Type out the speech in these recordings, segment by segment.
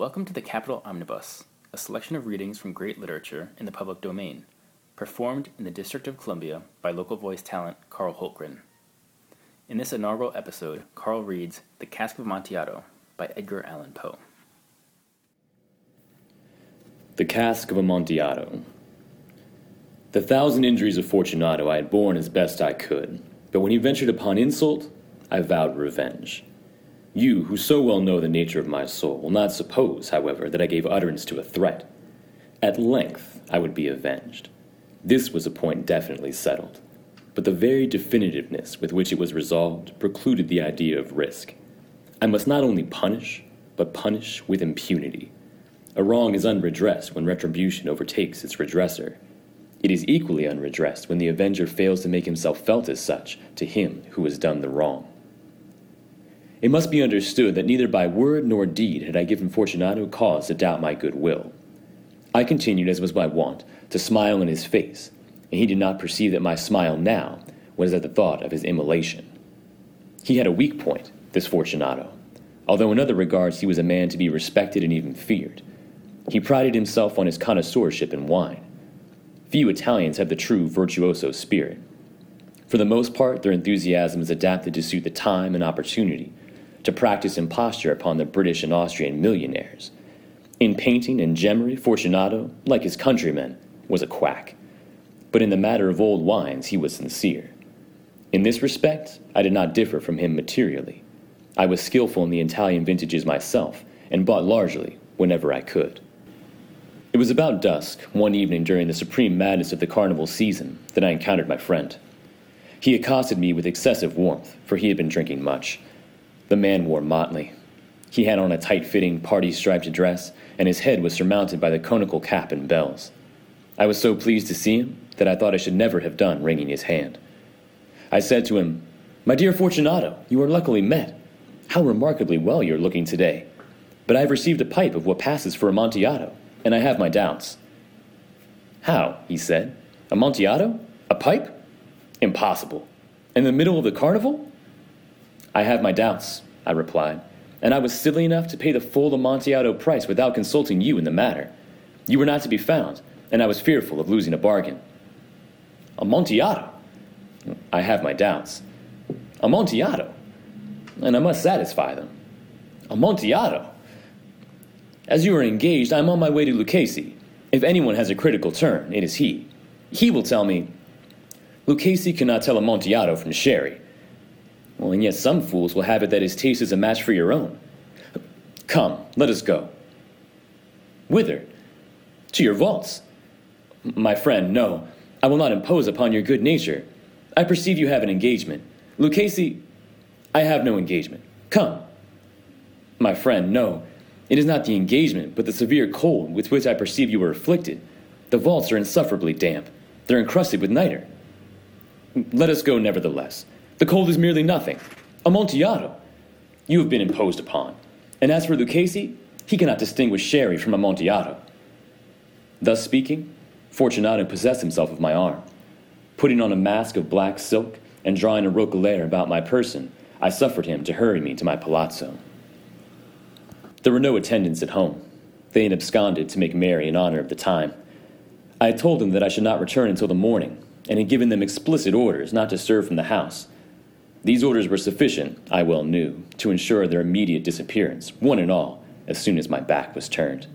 Welcome to The Capitol Omnibus, a selection of readings from great literature in the public domain, performed in the District of Columbia by local voice talent Carl Holtgren. In this inaugural episode, Carl reads The Cask of Amontillado by Edgar Allan Poe. The Cask of Amontillado. The thousand injuries of Fortunato I had borne as best I could, but when he ventured upon insult, I vowed revenge. You, who so well know the nature of my soul, will not suppose, however, that I gave utterance to a threat. At length I would be avenged. This was a point definitely settled, but the very definitiveness with which it was resolved precluded the idea of risk. I must not only punish, but punish with impunity. A wrong is unredressed when retribution overtakes its redresser. It is equally unredressed when the avenger fails to make himself felt as such to him who has done the wrong. It must be understood that neither by word nor deed had I given Fortunato cause to doubt my good will. I continued, as was my wont, to smile in his face, and he did not perceive that my smile now was at the thought of his immolation. He had a weak point, this Fortunato, although in other regards he was a man to be respected and even feared. He prided himself on his connoisseurship in wine. Few Italians have the true virtuoso spirit. For the most part, their enthusiasm is adapted to suit the time and opportunity, to practice imposture upon the British and Austrian millionaires. In painting and gemmery, Fortunato, like his countrymen, was a quack. But in the matter of old wines, he was sincere. In this respect, I did not differ from him materially. I was skillful in the Italian vintages myself, and bought largely whenever I could. It was about dusk, one evening during the supreme madness of the carnival season, that I encountered my friend. He accosted me with excessive warmth, for he had been drinking much. The man wore motley. He had on a tight-fitting, party-striped dress, and his head was surmounted by the conical cap and bells. I was so pleased to see him that I thought I should never have done wringing his hand. I said to him, "My dear Fortunato, you are luckily met. How remarkably well you are looking today. But I have received a pipe of what passes for Amontillado, and I have my doubts." "How?" he said. "Amontillado? A pipe? Impossible. In the middle of the carnival?" "I have my doubts," I replied, "and I was silly enough to pay the full Amontillado price without consulting you in the matter. You were not to be found, and I was fearful of losing a bargain." "Amontillado?" "I have my doubts." "Amontillado? And I must satisfy them." "Amontillado? As you are engaged, I am on my way to Luchesi. If anyone has a critical turn, it is he. He will tell me, 'Luchesi cannot tell Amontillado from Sherry.' Well, and yet some fools will have it that his taste is a match for your own. Come, let us go." "Whither?" "To your vaults." "My friend, no. I will not impose upon your good nature. I perceive you have an engagement. Luchesi—" "I have no engagement. Come." "My friend, no. It is not the engagement, but the severe cold with which I perceive you are afflicted. The vaults are insufferably damp. They're encrusted with niter." "Let us go, nevertheless. The cold is merely nothing. Amontillado! You have been imposed upon. And as for Luchesi, he cannot distinguish sherry from Amontillado." Thus speaking, Fortunato possessed himself of my arm. Putting on a mask of black silk and drawing a roquelaire about my person, I suffered him to hurry me to my palazzo. There were no attendants at home. They had absconded to make merry in honor of the time. I had told them that I should not return until the morning, and had given them explicit orders not to stir from the house. These orders were sufficient, I well knew, to ensure their immediate disappearance, one and all, as soon as my back was turned.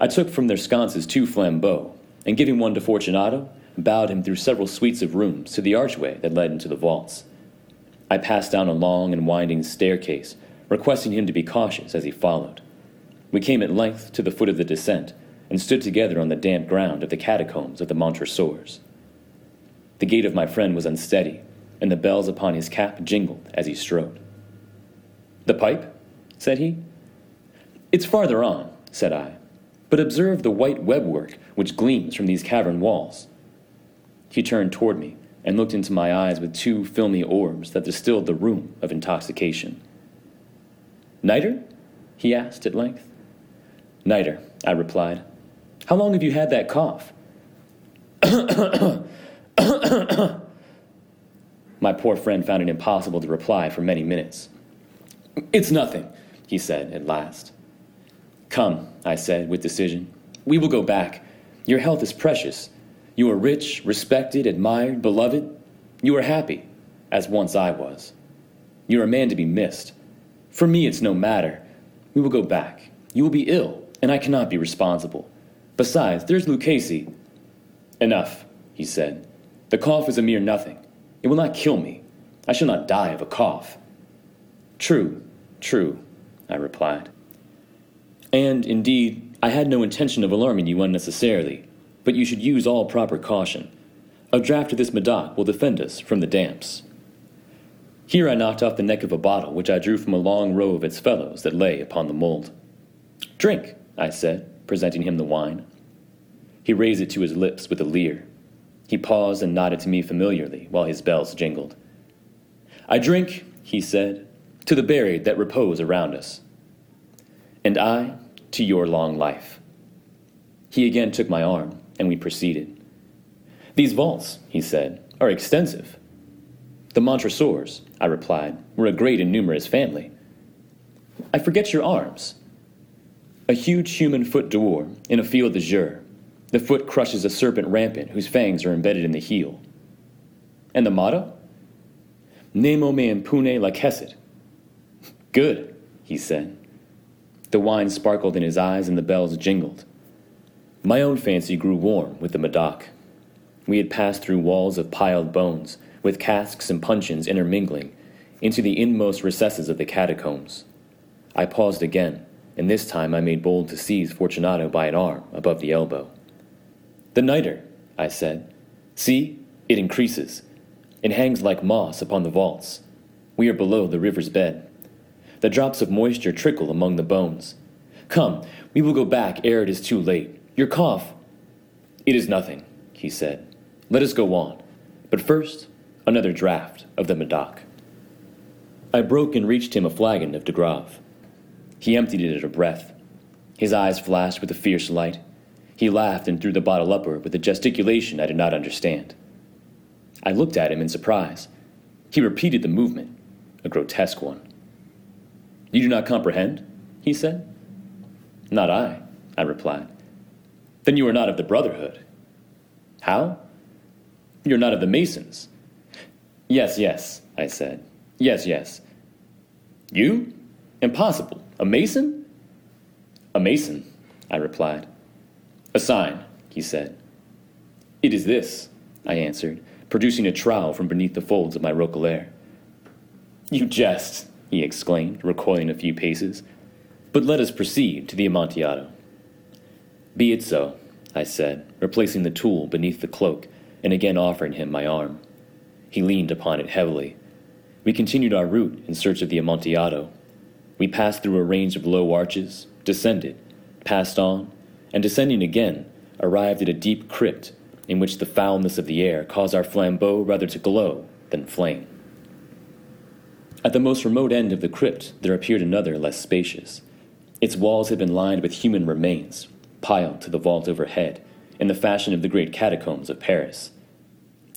I took from their sconces 2 flambeaux, and giving one to Fortunato, bowed him through several suites of rooms to the archway that led into the vaults. I passed down a long and winding staircase, requesting him to be cautious as he followed. We came at length to the foot of the descent, and stood together on the damp ground of the catacombs of the Montresors. The gait of my friend was unsteady, and the bells upon his cap jingled as he strode. "The pipe?" said he. "It's farther on," said I, "but observe the white webwork which gleams from these cavern walls." He turned toward me and looked into my eyes with 2 filmy orbs that distilled the room of intoxication. "Niter?" he asked at length. "Niter," I replied. "How long have you had that cough?" My poor friend found it impossible to reply for many minutes. "It's nothing," he said at last. "Come," I said with decision, "we will go back. Your health is precious. You are rich, respected, admired, beloved. You are happy, as once I was. You are a man to be missed. For me it's no matter. We will go back. You will be ill, and I cannot be responsible. Besides, there's Luchesi." "Enough," he said. "The cough is a mere nothing. It will not kill me. I shall not die of a cough." "True, true," I replied. "And, indeed, I had no intention of alarming you unnecessarily, but you should use all proper caution. A draught of this Medoc will defend us from the damps." Here I knocked off the neck of a bottle which I drew from a long row of its fellows that lay upon the mould. "Drink," I said, presenting him the wine. He raised it to his lips with a leer. He paused and nodded to me familiarly while his bells jingled. "I drink," he said, "to the buried that repose around us." "And I to your long life." He again took my arm, and we proceeded. "These vaults," he said, "are extensive." "The Montresors," I replied, "were a great and numerous family." "I forget your arms." "A huge human foot d'or in a field d'azur. The foot crushes a serpent rampant whose fangs are embedded in the heel." "And the motto?" "Nemo me impune lacessit." "Good," he said. The wine sparkled in his eyes and the bells jingled. My own fancy grew warm with the Medoc. We had passed through walls of piled bones, with casks and puncheons intermingling, into the inmost recesses of the catacombs. I paused again, and this time I made bold to seize Fortunato by an arm above the elbow. "The nitre," I said. "See, it increases. It hangs like moss upon the vaults. We are below the river's bed. The drops of moisture trickle among the bones. Come, we will go back ere it is too late. Your cough—" "It is nothing," he said. "Let us go on. But first, another draught of the Medoc." I broke and reached him a flagon of de Grave. He emptied it at a breath. His eyes flashed with a fierce light. He laughed and threw the bottle upward with a gesticulation I did not understand. I looked at him in surprise. He repeated the movement, a grotesque one. "You do not comprehend?" he said. "Not I replied. "Then you are not of the Brotherhood." "How?" "You're not of the Masons." Yes, I said. Yes. "You? Impossible. A Mason?" "A Mason," I replied. "A sign," he said. "It is this," I answered, producing a trowel from beneath the folds of my roquelaire. "You jest," he exclaimed, recoiling a few paces. "But let us proceed to the Amontillado." "Be it so," I said, replacing the tool beneath the cloak and again offering him my arm. He leaned upon it heavily. We continued our route in search of the Amontillado. We passed through a range of low arches, descended, passed on, and descending again, arrived at a deep crypt in which the foulness of the air caused our flambeaux rather to glow than flame. At the most remote end of the crypt there appeared another less spacious. Its walls had been lined with human remains, piled to the vault overhead, in the fashion of the great catacombs of Paris.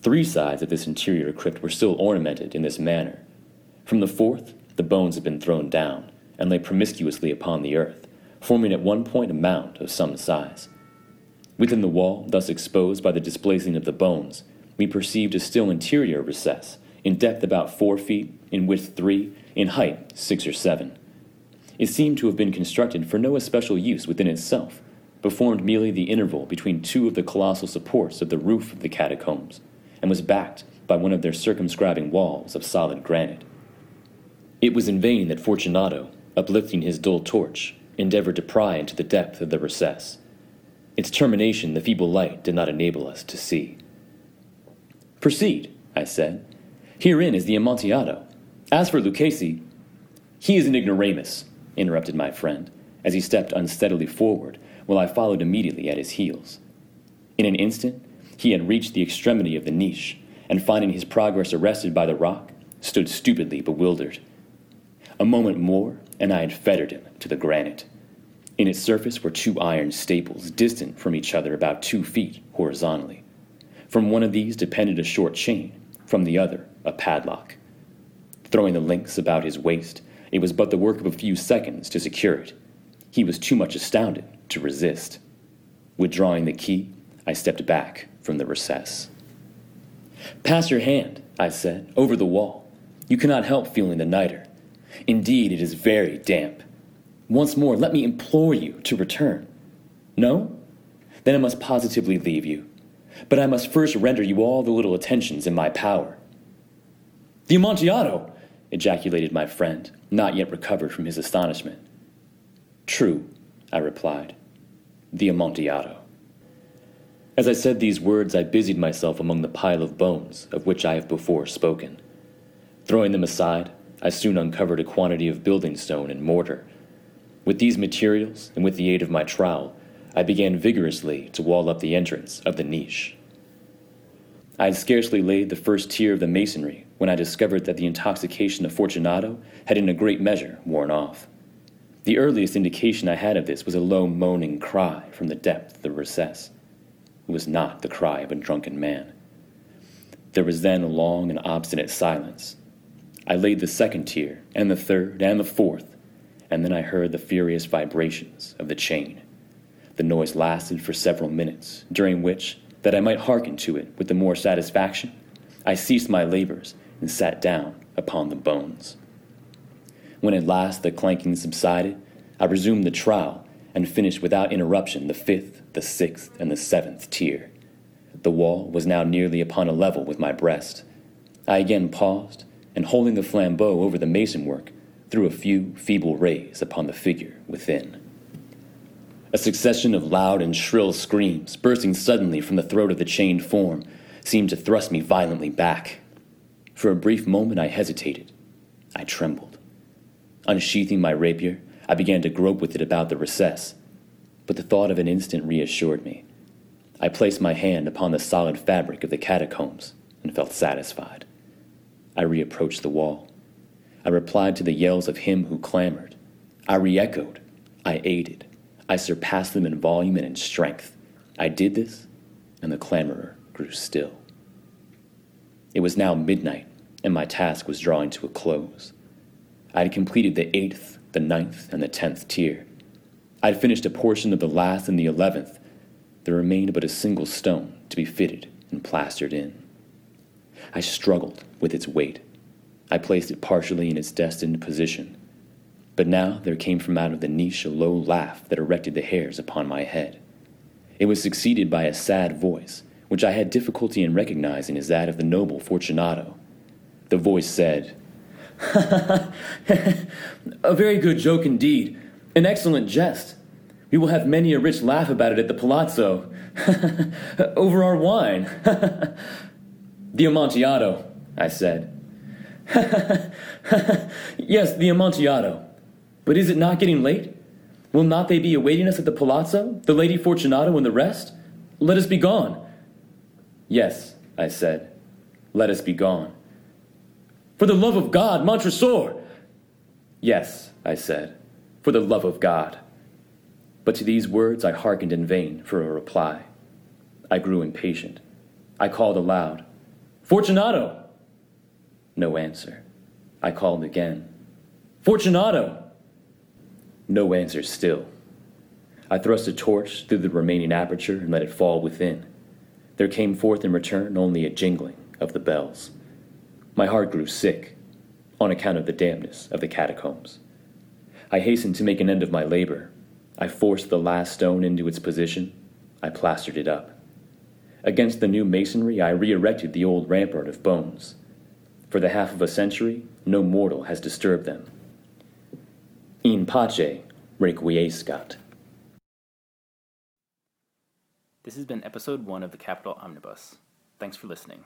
Three sides of this interior crypt were still ornamented in this manner. From the fourth, the bones had been thrown down, and lay promiscuously upon the earth, forming at one point a mound of some size. Within the wall, thus exposed by the displacing of the bones, we perceived a still interior recess, in depth about 4 feet, in width 3, in height 6 or 7. It seemed to have been constructed for no especial use within itself, but formed merely the interval between two of the colossal supports of the roof of the catacombs, and was backed by one of their circumscribing walls of solid granite. It was in vain that Fortunato, uplifting his dull torch, endeavored to pry into the depth of the recess. Its termination the feeble light did not enable us to see. "Proceed," I said. "Herein is the Amontillado. As for Luchesi—" "He is an ignoramus," interrupted my friend, as he stepped unsteadily forward, while I followed immediately at his heels. In an instant, he had reached the extremity of the niche, and finding his progress arrested by the rock, stood stupidly bewildered. A moment more, and I had fettered him to the granite. In its surface were 2 iron staples, distant from each other about 2 feet horizontally. From one of these depended a short chain, from the other a padlock. Throwing the links about his waist, it was but the work of a few seconds to secure it. He was too much astounded to resist. Withdrawing the key, I stepped back from the recess. "Pass your hand," I said, "over the wall. You cannot help feeling the nitre. Indeed, it is very damp. Once more, let me implore you to return. No? Then I must positively leave you. But I must first render you all the little attentions in my power." "The Amontillado!" ejaculated my friend, not yet recovered from his astonishment. "True," I replied. "The Amontillado." As I said these words, I busied myself among the pile of bones of which I have before spoken. Throwing them aside, I soon uncovered a quantity of building stone and mortar. With these materials, and with the aid of my trowel, I began vigorously to wall up the entrance of the niche. I had scarcely laid the first tier of the masonry when I discovered that the intoxication of Fortunato had in a great measure worn off. The earliest indication I had of this was a low moaning cry from the depth of the recess. It was not the cry of a drunken man. There was then a long and obstinate silence. I laid the second tier, and the third, and the fourth, and then I heard the furious vibrations of the chain. The noise lasted for several minutes, during which, that I might hearken to it with the more satisfaction, I ceased my labors and sat down upon the bones. When at last the clanking subsided, I resumed the trowel and finished without interruption the fifth, the sixth, and the seventh tier. The wall was now nearly upon a level with my breast. I again paused, and holding the flambeau over the mason work, threw a few feeble rays upon the figure within. A succession of loud and shrill screams, bursting suddenly from the throat of the chained form, seemed to thrust me violently back. For a brief moment I hesitated. I trembled. Unsheathing my rapier, I began to grope with it about the recess, but the thought of an instant reassured me. I placed my hand upon the solid fabric of the catacombs and felt satisfied. I reapproached the wall. I replied to the yells of him who clamored. I re-echoed. I aided. I surpassed them in volume and in strength. I did this, and the clamorer grew still. It was now midnight, and my task was drawing to a close. I had completed the 8th, the 9th, and the 10th tier. I had finished a portion of the last and the 11th. There remained but a single stone to be fitted and plastered in. I struggled with its weight. I placed it partially in its destined position. But now there came from out of the niche a low laugh that erected the hairs upon my head. It was succeeded by a sad voice, which I had difficulty in recognizing as that of the noble Fortunato. The voice said, "Ha, ha, ha, a very good joke indeed, an excellent jest. We will have many a rich laugh about it at the palazzo, over our wine." "The Amontillado," I said. "Yes, the Amontillado. But is it not getting late? Will not they be awaiting us at the palazzo, the Lady Fortunato and the rest? Let us be gone." "Yes," I said, "let us be gone." "For the love of God, Montresor!" "Yes," I said, "for the love of God." But to these words I hearkened in vain for a reply. I grew impatient. I called aloud, "Fortunato!" No answer. I called again, "Fortunato!" No answer still. I thrust a torch through the remaining aperture and let it fall within. There came forth in return only a jingling of the bells. My heart grew sick, on account of the dampness of the catacombs. I hastened to make an end of my labor. I forced the last stone into its position. I plastered it up. Against the new masonry I re-erected the old rampart of bones. For the half of a century, no mortal has disturbed them. In pace requiescat. This has been episode 1 of The Capitol Omnibus. Thanks for listening.